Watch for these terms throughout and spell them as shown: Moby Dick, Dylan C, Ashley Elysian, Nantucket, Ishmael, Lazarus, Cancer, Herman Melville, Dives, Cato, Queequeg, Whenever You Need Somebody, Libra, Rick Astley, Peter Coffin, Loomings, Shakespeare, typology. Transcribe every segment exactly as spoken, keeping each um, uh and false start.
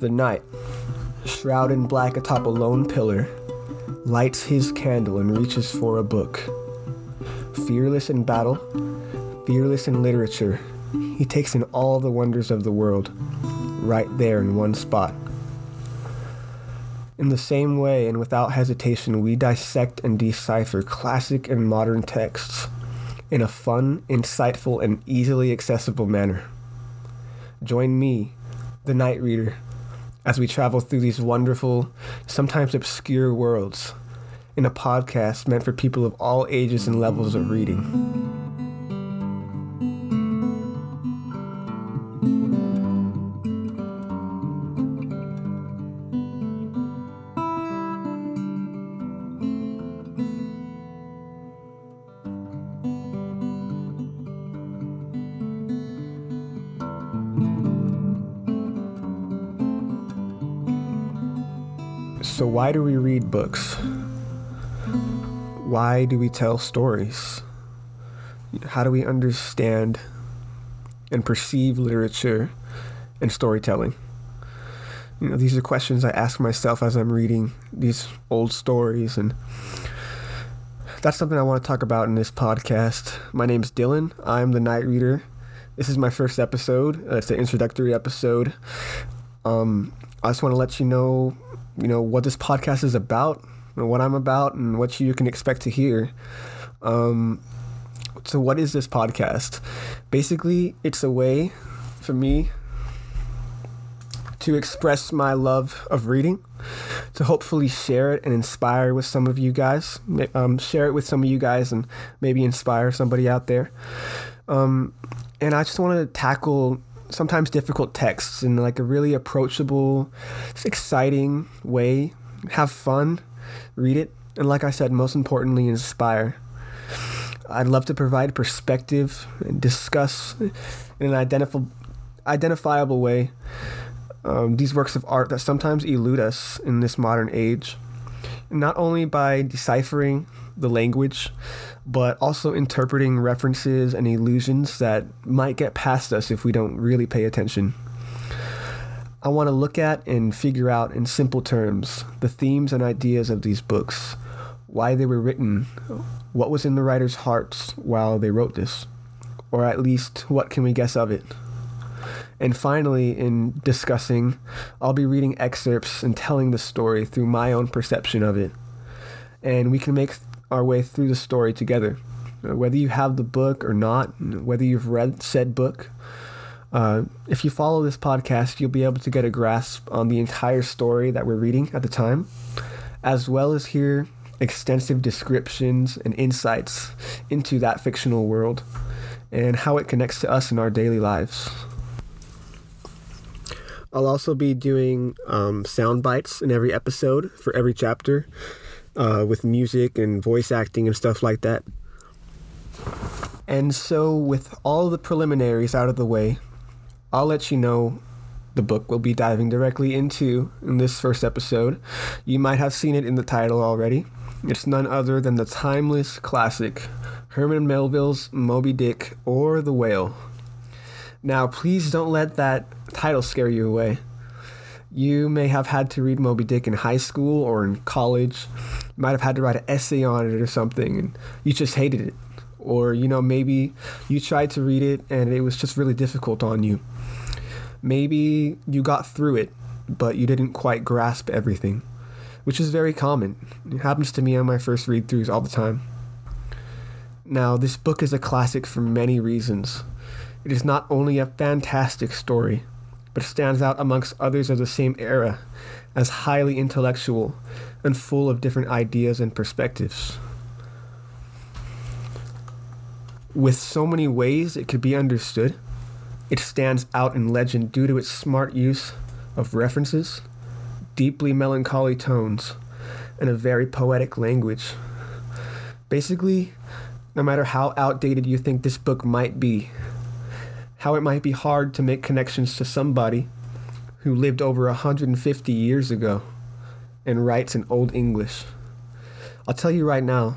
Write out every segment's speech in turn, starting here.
The knight, shrouded in black atop a lone pillar, lights his candle and reaches for a book. Fearless in battle, fearless in literature, he takes in all the wonders of the world, right there in one spot. In the same way and without hesitation, we dissect and decipher classic and modern texts in a fun, insightful, and easily accessible manner. Join me, the Night Reader, as we travel through these wonderful, sometimes obscure worlds in a podcast meant for people of all ages and levels of reading. So why do we read books? Why do we tell stories? How do we understand and perceive literature and storytelling? You know, these are questions I ask myself as I'm reading these old stories, and that's something I want to talk about in this podcast. My name's Dylan. I'm the Night Reader. This is my first episode. Uh, it's an introductory episode. Um, I just want to let you know you know, what this podcast is about, and what I'm about, and what you can expect to hear. Um, so what is this podcast? Basically, it's a way for me to express my love of reading, to hopefully share it and inspire with some of you guys, um, share it with some of you guys and maybe inspire somebody out there. Um, and I just want to tackle sometimes difficult texts in like a really approachable, exciting way. Have fun, read it, and like I said, most importantly, inspire. I'd love to provide perspective and discuss in an identif- identifiable way um, these works of art that sometimes elude us in this modern age, not only by deciphering the language, but also interpreting references and allusions that might get past us if we don't really pay attention. I want to look at and figure out in simple terms the themes and ideas of these books, why they were written, what was in the writer's hearts while they wrote this, or at least what can we guess of it. And finally, in discussing, I'll be reading excerpts and telling the story through my own perception of it, and we can make our way through the story together. Whether you have the book or not, whether you've read said book, uh, if you follow this podcast, you'll be able to get a grasp on the entire story that we're reading at the time, as well as hear extensive descriptions and insights into that fictional world and how it connects to us in our daily lives. I'll also be doing um, sound bites in every episode for every chapter, Uh, with music and voice acting and stuff like that. And so with all the preliminaries out of the way, I'll let you know the book we'll be diving directly into in this first episode. You might have seen it in the title already. It's none other than the timeless classic, Herman Melville's Moby Dick or The Whale. Now, please don't let that title scare you away. You may have had to read Moby Dick in high school or in college. You might have had to write an essay on it or something, and you just hated it. Or, you know, maybe you tried to read it and it was just really difficult on you. Maybe you got through it, but you didn't quite grasp everything, which is very common. It happens to me on my first read-throughs all the time. Now, this book is a classic for many reasons. It is not only a fantastic story, but stands out amongst others of the same era as highly intellectual and full of different ideas and perspectives. With so many ways it could be understood, it stands out in legend due to its smart use of references, deeply melancholy tones, and a very poetic language. Basically, no matter how outdated you think this book might be, how it might be hard to make connections to somebody who lived over one hundred fifty years ago and writes in Old English, I'll tell you right now,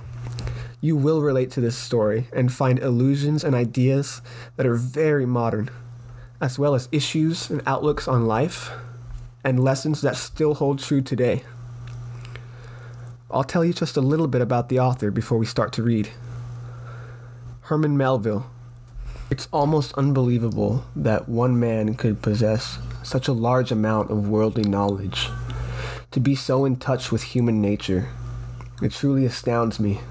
you will relate to this story and find allusions and ideas that are very modern, as well as issues and outlooks on life and lessons that still hold true today. I'll tell you just a little bit about the author before we start to read. Herman Melville. It's almost unbelievable that one man could possess such a large amount of worldly knowledge, to be so in touch with human nature. It truly astounds me.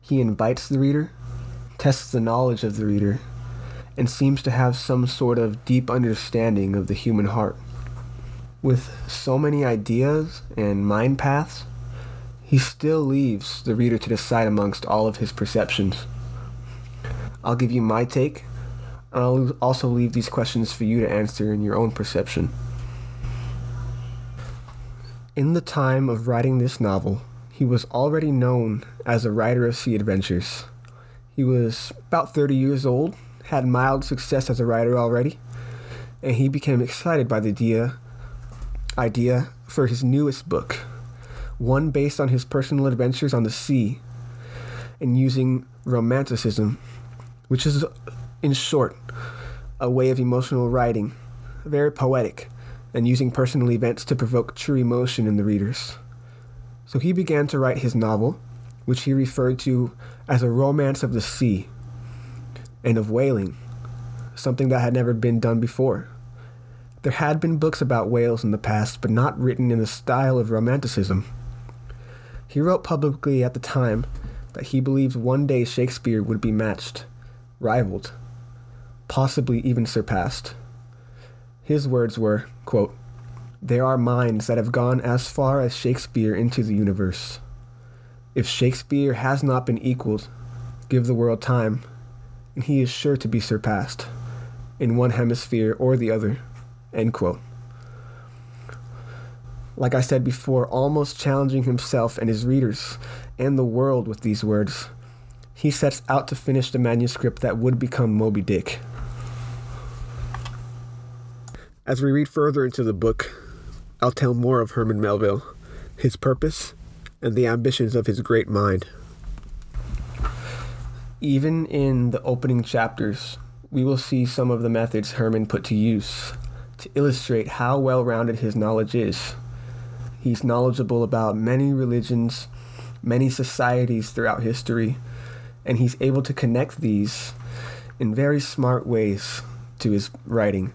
He invites the reader, tests the knowledge of the reader, and seems to have some sort of deep understanding of the human heart. With so many ideas and mind paths, he still leaves the reader to decide amongst all of his perceptions. I'll give you my take, and I'll also leave these questions for you to answer in your own perception. In the time of writing this novel, he was already known as a writer of sea adventures. He was about thirty years old, had mild success as a writer already, and he became excited by the idea, idea for his newest book, one based on his personal adventures on the sea and using romanticism, which is, in short, a way of emotional writing, very poetic, and using personal events to provoke true emotion in the readers. So he began to write his novel, which he referred to as a romance of the sea and of whaling, something that had never been done before. There had been books about whales in the past, but not written in the style of romanticism. He wrote publicly at the time that he believed one day Shakespeare would be matched, rivaled, possibly even surpassed. His words were, quote, "There are minds that have gone as far as Shakespeare into the universe. If Shakespeare has not been equaled, give the world time, and he is sure to be surpassed in one hemisphere or the other," end quote. Like I said before, almost challenging himself and his readers and the world with these words, he sets out to finish the manuscript that would become Moby Dick. As we read further into the book, I'll tell more of Herman Melville, his purpose, and the ambitions of his great mind. Even in the opening chapters, we will see some of the methods Herman put to use to illustrate how well-rounded his knowledge is. He's knowledgeable about many religions, many societies throughout history, and he's able to connect these in very smart ways to his writing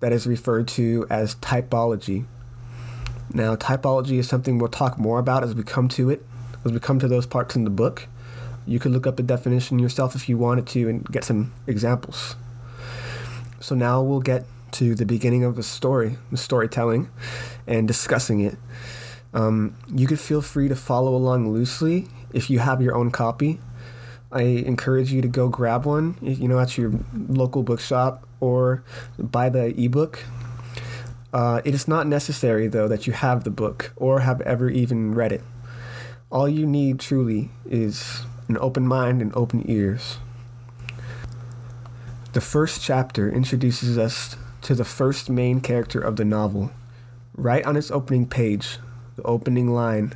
that is referred to as typology. Now, typology is something we'll talk more about as we come to it, as we come to those parts in the book. You could look up a definition yourself if you wanted to and get some examples. So now we'll get to the beginning of the story, the storytelling, and discussing it. Um, you could feel free to follow along loosely if you have your own copy. I encourage you to go grab one, you know, at your local bookshop or buy the ebook. Uh, it is not necessary, though, that you have the book or have ever even read it. All you need truly is an open mind and open ears. The first chapter introduces us to the first main character of the novel. Right on its opening page, the opening line,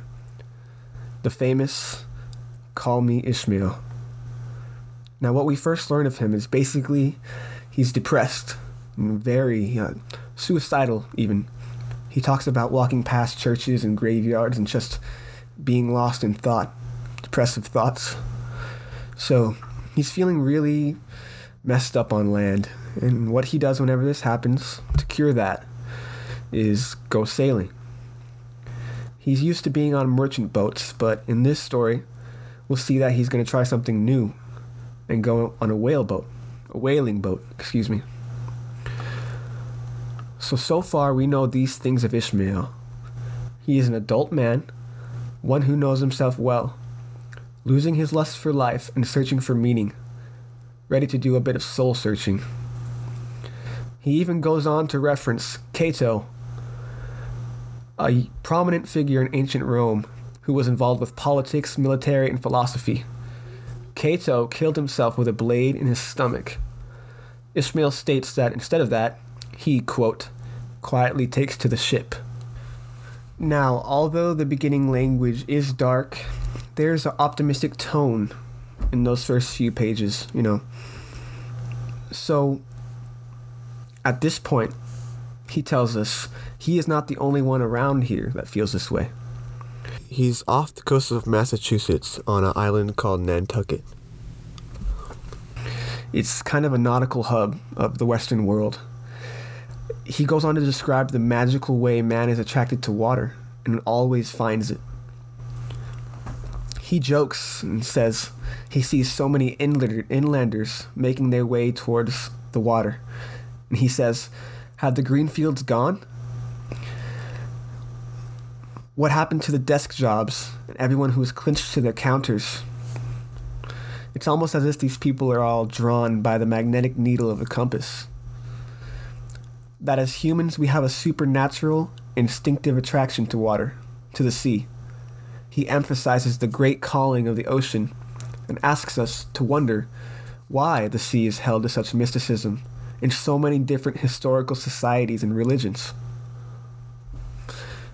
the famous, "Call me Ishmael." Now, what we first learn of him is basically he's depressed and very uh, suicidal, even. He talks about walking past churches and graveyards and just being lost in thought, depressive thoughts. So he's feeling really messed up on land. And what he does whenever this happens to cure that is go sailing. He's used to being on merchant boats, but in this story, we'll see that he's going to try something new and go on a whale boat, a whaling boat, excuse me. So, so far we know these things of Ishmael. He is an adult man, one who knows himself well, losing his lust for life and searching for meaning, ready to do a bit of soul searching. He even goes on to reference Cato, a prominent figure in ancient Rome who was involved with politics, military, and philosophy. Cato killed himself with a blade in his stomach. Ishmael states that instead of that, he, quote, "quietly takes to the ship." Now, although the beginning language is dark, there's an optimistic tone in those first few pages, you know. So, at this point, he tells us he is not the only one around here that feels this way. He's off the coast of Massachusetts on an island called Nantucket. It's kind of a nautical hub of the Western world. He goes on to describe the magical way man is attracted to water and always finds it. He jokes and says he sees so many inlander, inlanders making their way towards the water. And he says, "Have the green fields gone? What happened to the desk jobs and everyone who is clinched to their counters?" It's almost as if these people are all drawn by the magnetic needle of a compass. That as humans, we have a supernatural, instinctive attraction to water, to the sea. He emphasizes the great calling of the ocean and asks us to wonder why the sea is held to such mysticism in so many different historical societies and religions.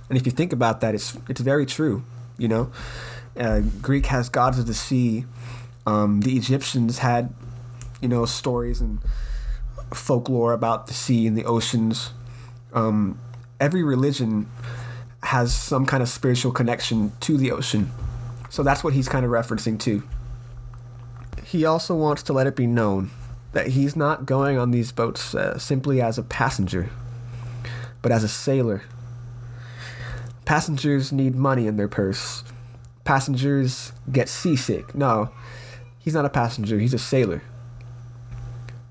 And if you think about that, it's it's very true, you know. Uh, Greek has gods of the sea. Um, the Egyptians had, you know, stories and folklore about the sea and the oceans. Um, every religion has some kind of spiritual connection to the ocean. So that's what he's kind of referencing too. He also wants to let it be known that he's not going on these boats uh, simply as a passenger, but as a sailor. Passengers need money in their purse. Passengers get seasick. No, he's not a passenger, he's a sailor.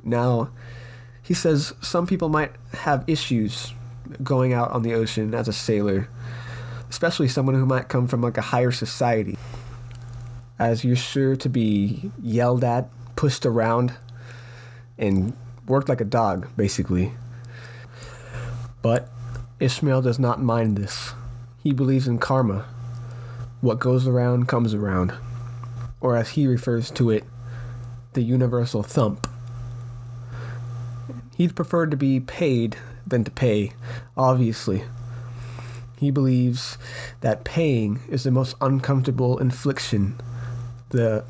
Now, he says some people might have issues going out on the ocean as a sailor, especially someone who might come from like a higher society, as you're sure to be yelled at, pushed around, and worked like a dog, basically. But Ishmael does not mind this. He believes in karma. What goes around comes around. Or as he refers to it, the universal thump. He'd prefer to be paid than to pay, obviously. He believes that paying is the most uncomfortable infliction the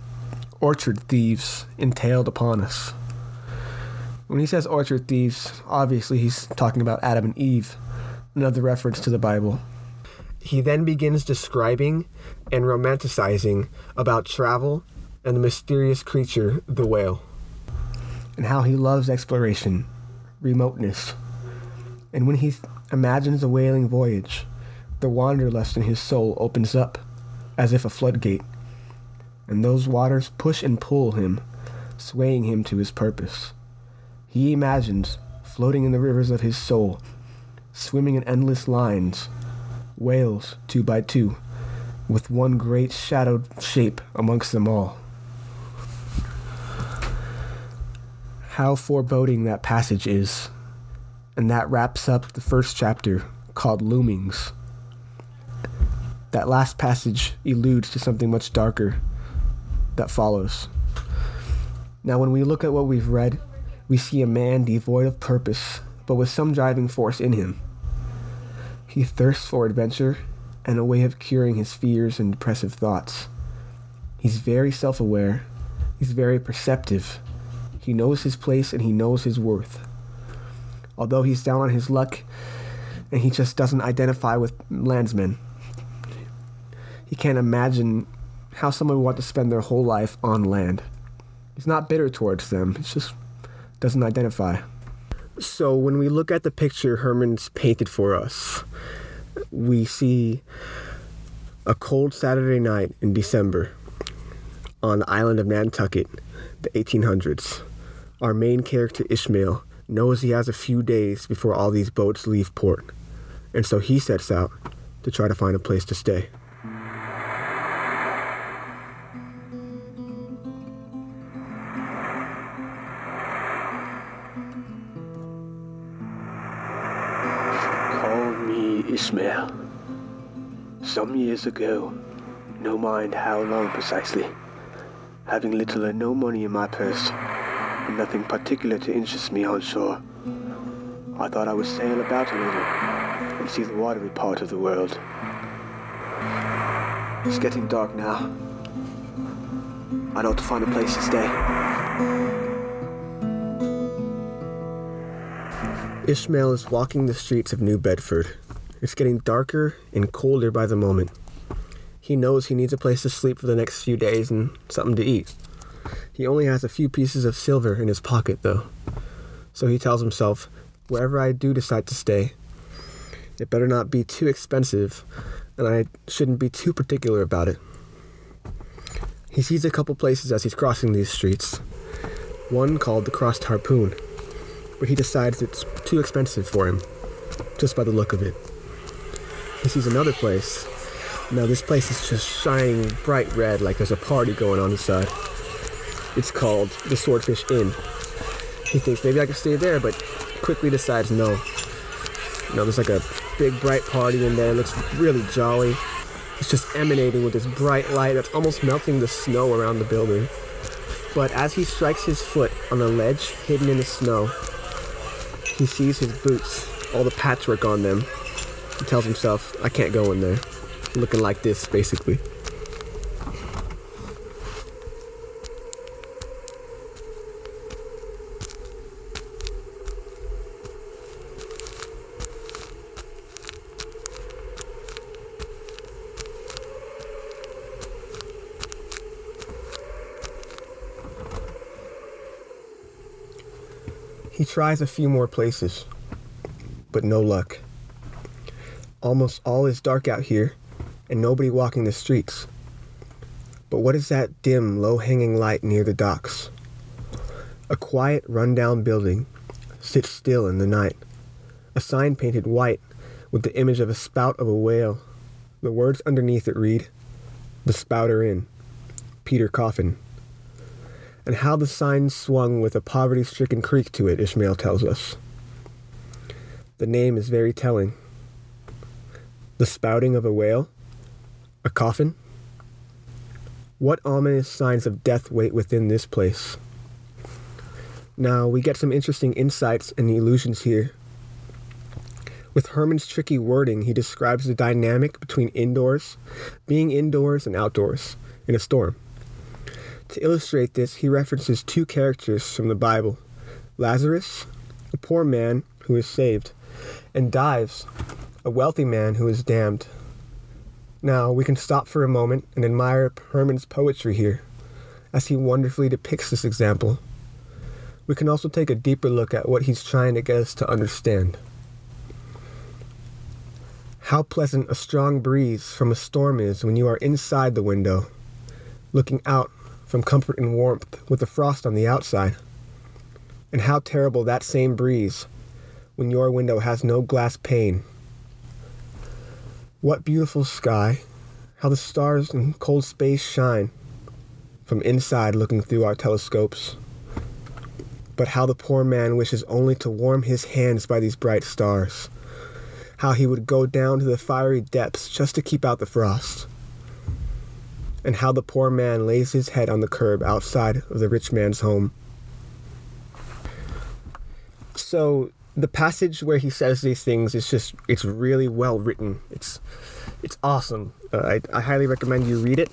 orchard thieves entailed upon us. When he says orchard thieves, obviously he's talking about Adam and Eve, another reference to the Bible. He then begins describing and romanticizing about travel and the mysterious creature, the whale. And how he loves exploration, remoteness. And when he th- imagines a whaling voyage, the wanderlust in his soul opens up, as if a floodgate. And those waters push and pull him, swaying him to his purpose. He imagines floating in the rivers of his soul, swimming in endless lines, whales two by two, with one great shadowed shape amongst them all. How foreboding that passage is. And that wraps up the first chapter, called Loomings. That last passage alludes to something much darker that follows. Now, when we look at what we've read, we see a man devoid of purpose, but with some driving force in him. He thirsts for adventure and a way of curing his fears and depressive thoughts. He's very self-aware. He's very perceptive. He knows his place and he knows his worth. Although he's down on his luck, and he just doesn't identify with landsmen. He can't imagine how someone would want to spend their whole life on land. He's not bitter towards them, he just doesn't identify. So when we look at the picture Herman's painted for us, we see a cold Saturday night in December on the island of Nantucket, the eighteen hundreds. Our main character, Ishmael, knows he has a few days before all these boats leave port, and so he sets out to try to find a place to stay. Call me Ishmael. Some years ago, no mind how long precisely, having little or no money in my purse, nothing particular to interest me on shore, I thought I would sail about a little and see the watery part of the world. It's getting dark now. I ought to find a place to stay. Ishmael is walking the streets of New Bedford. It's getting darker and colder by the moment. He knows he needs a place to sleep for the next few days and something to eat. He only has a few pieces of silver in his pocket, though. So he tells himself, wherever I do decide to stay, it better not be too expensive, and I shouldn't be too particular about it. He sees a couple places as he's crossing these streets. One called the Crossed Harpoon, but he decides it's too expensive for him, just by the look of it. He sees another place. Now this place is just shining bright red like there's a party going on inside. It's called the Swordfish Inn. He thinks maybe I could stay there, but quickly decides no. You know, there's like a big bright party in there. It looks really jolly. It's just emanating with this bright light that's almost melting the snow around the building. But as he strikes his foot on a ledge hidden in the snow, he sees his boots, all the patchwork on them. He tells himself, I can't go in there. Looking like this, basically. He tries a few more places, but no luck. Almost all is dark out here, and nobody walking the streets. But what is that dim, low-hanging light near the docks? A quiet, run-down building sits still in the night. A sign painted white with the image of a spout of a whale. The words underneath it read, The Spouter Inn, Peter Coffin. And how the sign swung with a poverty-stricken creak to it, Ishmael tells us. The name is very telling. The spouting of a whale? A coffin? What ominous signs of death wait within this place? Now, we get some interesting insights and illusions here. With Herman's tricky wording, he describes the dynamic between indoors, being indoors and outdoors, in a storm. To illustrate this, he references two characters from the Bible, Lazarus, a poor man who is saved, and Dives, a wealthy man who is damned. Now, we can stop for a moment and admire Herman's poetry here, as he wonderfully depicts this example. We can also take a deeper look at what he's trying to get us to understand. How pleasant a strong breeze from a storm is when you are inside the window, looking out from comfort and warmth with the frost on the outside. And how terrible that same breeze when your window has no glass pane. What beautiful sky, how the stars in cold space shine from inside looking through our telescopes. But how the poor man wishes only to warm his hands by these bright stars. How he would go down to the fiery depths just to keep out the frost. And how the poor man lays his head on the curb outside of the rich man's home. So the passage where he says these things is just, it's really well written. It's it's awesome. Uh, I, I highly recommend you read it.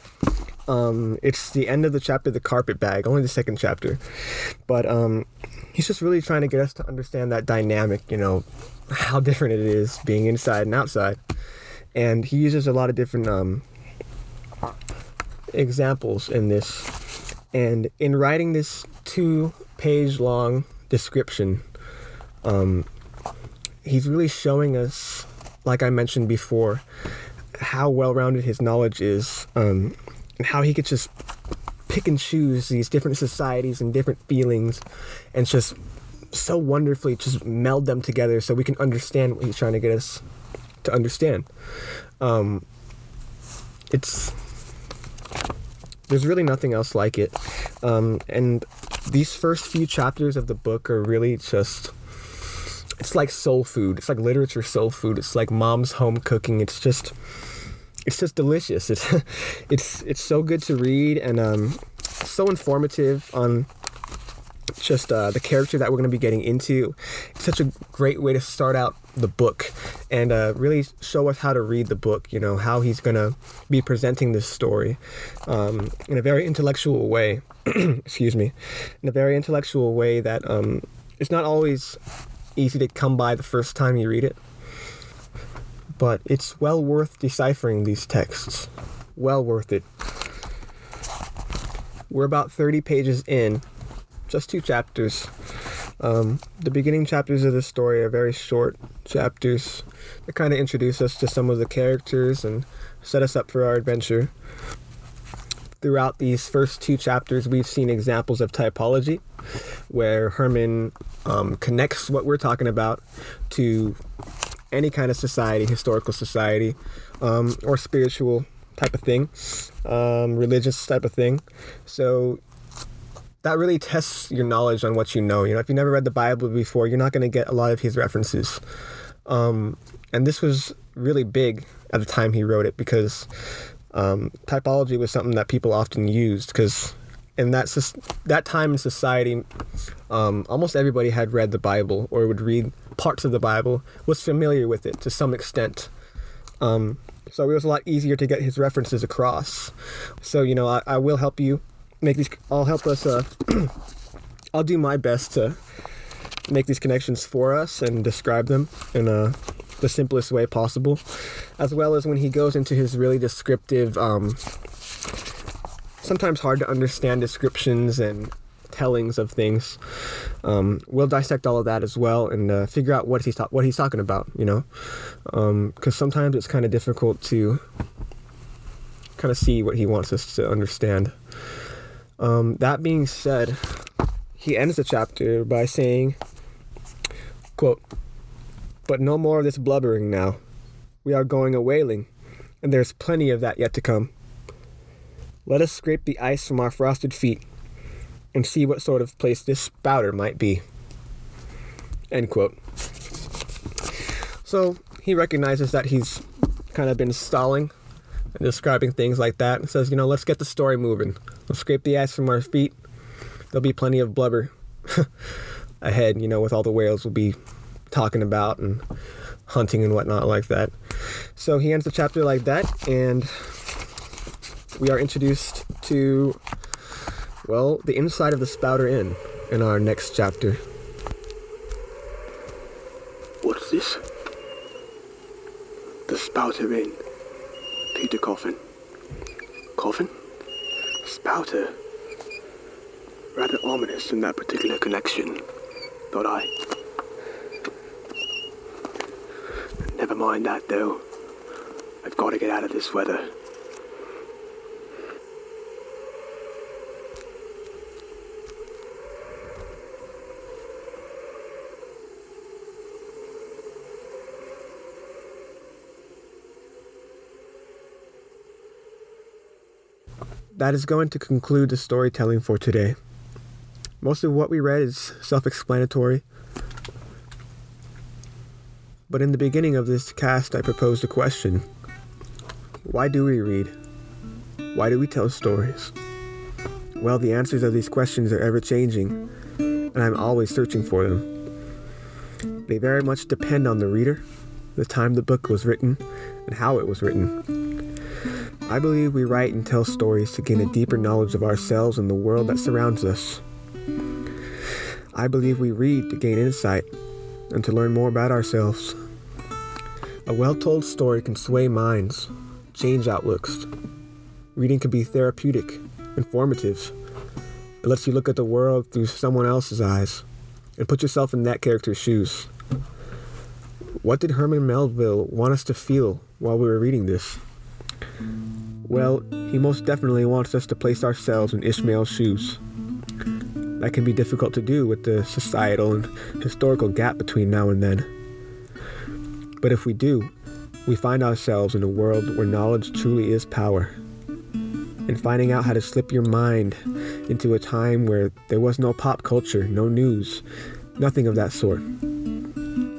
Um, it's the end of the chapter, The Carpetbag, only the second chapter. But um, he's just really trying to get us to understand that dynamic, you know, how different it is being inside and outside. And he uses a lot of different um, examples in this, and in writing this two page long description, um he's really showing us, like I mentioned before, how well-rounded his knowledge is, um and how he could just pick and choose these different societies and different feelings and just so wonderfully just meld them together so we can understand what he's trying to get us to understand. um it's There's really nothing else like it. Um, and these first few chapters of the book are really just, it's like soul food. It's like literature soul food. It's like mom's home cooking. It's just, it's just delicious. It's, it's, it's so good to read, and um, so informative on just uh, the character that we're going to be getting into. It's such a great way to start out the book and uh, really show us how to read the book, you know, how he's going to be presenting this story um, in a very intellectual way, excuse me, in a very intellectual way that um, it's not always easy to come by the first time you read it. But it's well worth deciphering these texts. Well worth it. We're about thirty pages in, just two chapters. Um, the beginning chapters of the story are very short chapters. They kind of introduce us to some of the characters and set us up for our adventure. Throughout these first two chapters, we've seen examples of typology, where Herman um, connects what we're talking about to any kind of society, historical society, um, or spiritual type of thing, um, religious type of thing. So that really tests your knowledge on what you know. You know, if you never read the Bible before, you're not going to get a lot of his references. Um, and this was really big at the time he wrote it, because um, typology was something that people often used, because in that that time in society, um, almost everybody had read the Bible or would read parts of the Bible, was familiar with it to some extent. Um, so it was a lot easier to get his references across. So, you know, I, I will help you make these, I'll help us, uh, I'll do my best to make these connections for us and describe them in uh, the simplest way possible. As well as when he goes into his really descriptive, um, sometimes hard to understand descriptions and tellings of things. Um, we'll dissect all of that as well and uh, figure out what he's ta- what he's talking about, you know, because um, sometimes it's kind of difficult to kind of see what he wants us to understand. Um, that being said, he ends the chapter by saying, quote, "But no more of this blubbering now. We are going a whaling, and there's plenty of that yet to come. Let us scrape the ice from our frosted feet and see what sort of place this spouter might be." End quote. So he recognizes that he's kind of been stalling and describing things like that and says, you know, let's get the story moving. Let's scrape the ice from our feet. There'll be plenty of blubber ahead, you know, with all the whales we'll be talking about and hunting and whatnot like that. So he ends the chapter like that, and we are introduced to, well, the inside of the Spouter Inn in our next chapter. What's this? The Spouter Inn. Peter Coffin. Coffin? Spouter. Rather ominous in that particular connection, thought I. Never mind that, though. I've got to get out of this weather. That is going to conclude the storytelling for today. Most of what we read is self-explanatory. But in the beginning of this cast, I proposed a question. Why do we read? Why do we tell stories? Well, the answers of these questions are ever-changing, and I'm always searching for them. They very much depend on the reader, the time the book was written, and how it was written. I believe we write and tell stories to gain a deeper knowledge of ourselves and the world that surrounds us. I believe we read to gain insight and to learn more about ourselves. A well-told story can sway minds, change outlooks. Reading can be therapeutic, informative. It lets you look at the world through someone else's eyes and put yourself in that character's shoes. What did Herman Melville want us to feel while we were reading this? Well, he most definitely wants us to place ourselves in Ishmael's shoes. That can be difficult to do with the societal and historical gap between now and then. But if we do, we find ourselves in a world where knowledge truly is power. And finding out how to slip your mind into a time where there was no pop culture, no news, nothing of that sort,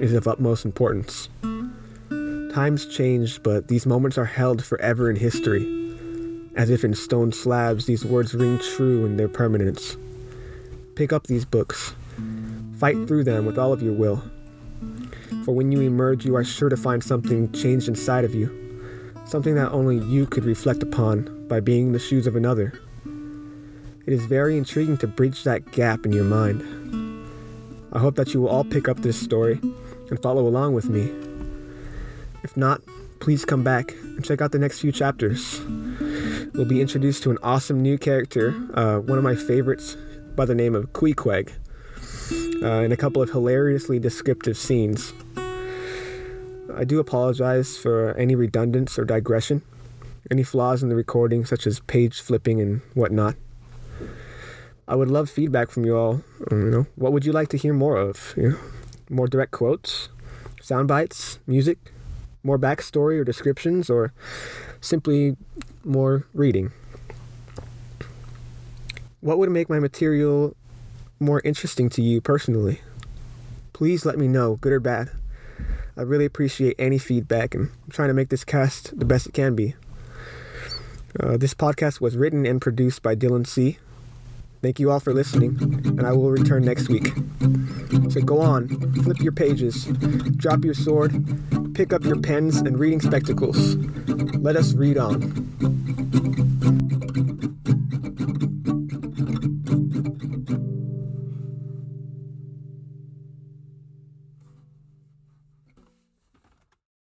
is of utmost importance. Times change, but these moments are held forever in history. As if in stone slabs, these words ring true in their permanence. Pick up these books. Fight through them with all of your will. For when you emerge, you are sure to find something changed inside of you. Something that only you could reflect upon by being in the shoes of another. It is very intriguing to bridge that gap in your mind. I hope that you will all pick up this story and follow along with me. If not, please come back and check out the next few chapters. We'll be introduced to an awesome new character, uh, one of my favorites, by the name of Queequeg, uh, in a couple of hilariously descriptive scenes. I do apologize for any redundance or digression, any flaws in the recording, such as page flipping and whatnot. I would love feedback from you all. You know, what would you like to hear more of? You know, more direct quotes, sound bites, music, more backstory or descriptions, or simply more reading. What would make my material more interesting to you personally? Please let me know, good or bad. I really appreciate any feedback, and I'm trying to make this cast the best it can be. Uh, this podcast was written and produced by Dylan C. Thank you all for listening, and I will return next week. So go on, flip your pages, drop your sword, pick up your pens and reading spectacles. Let us read on.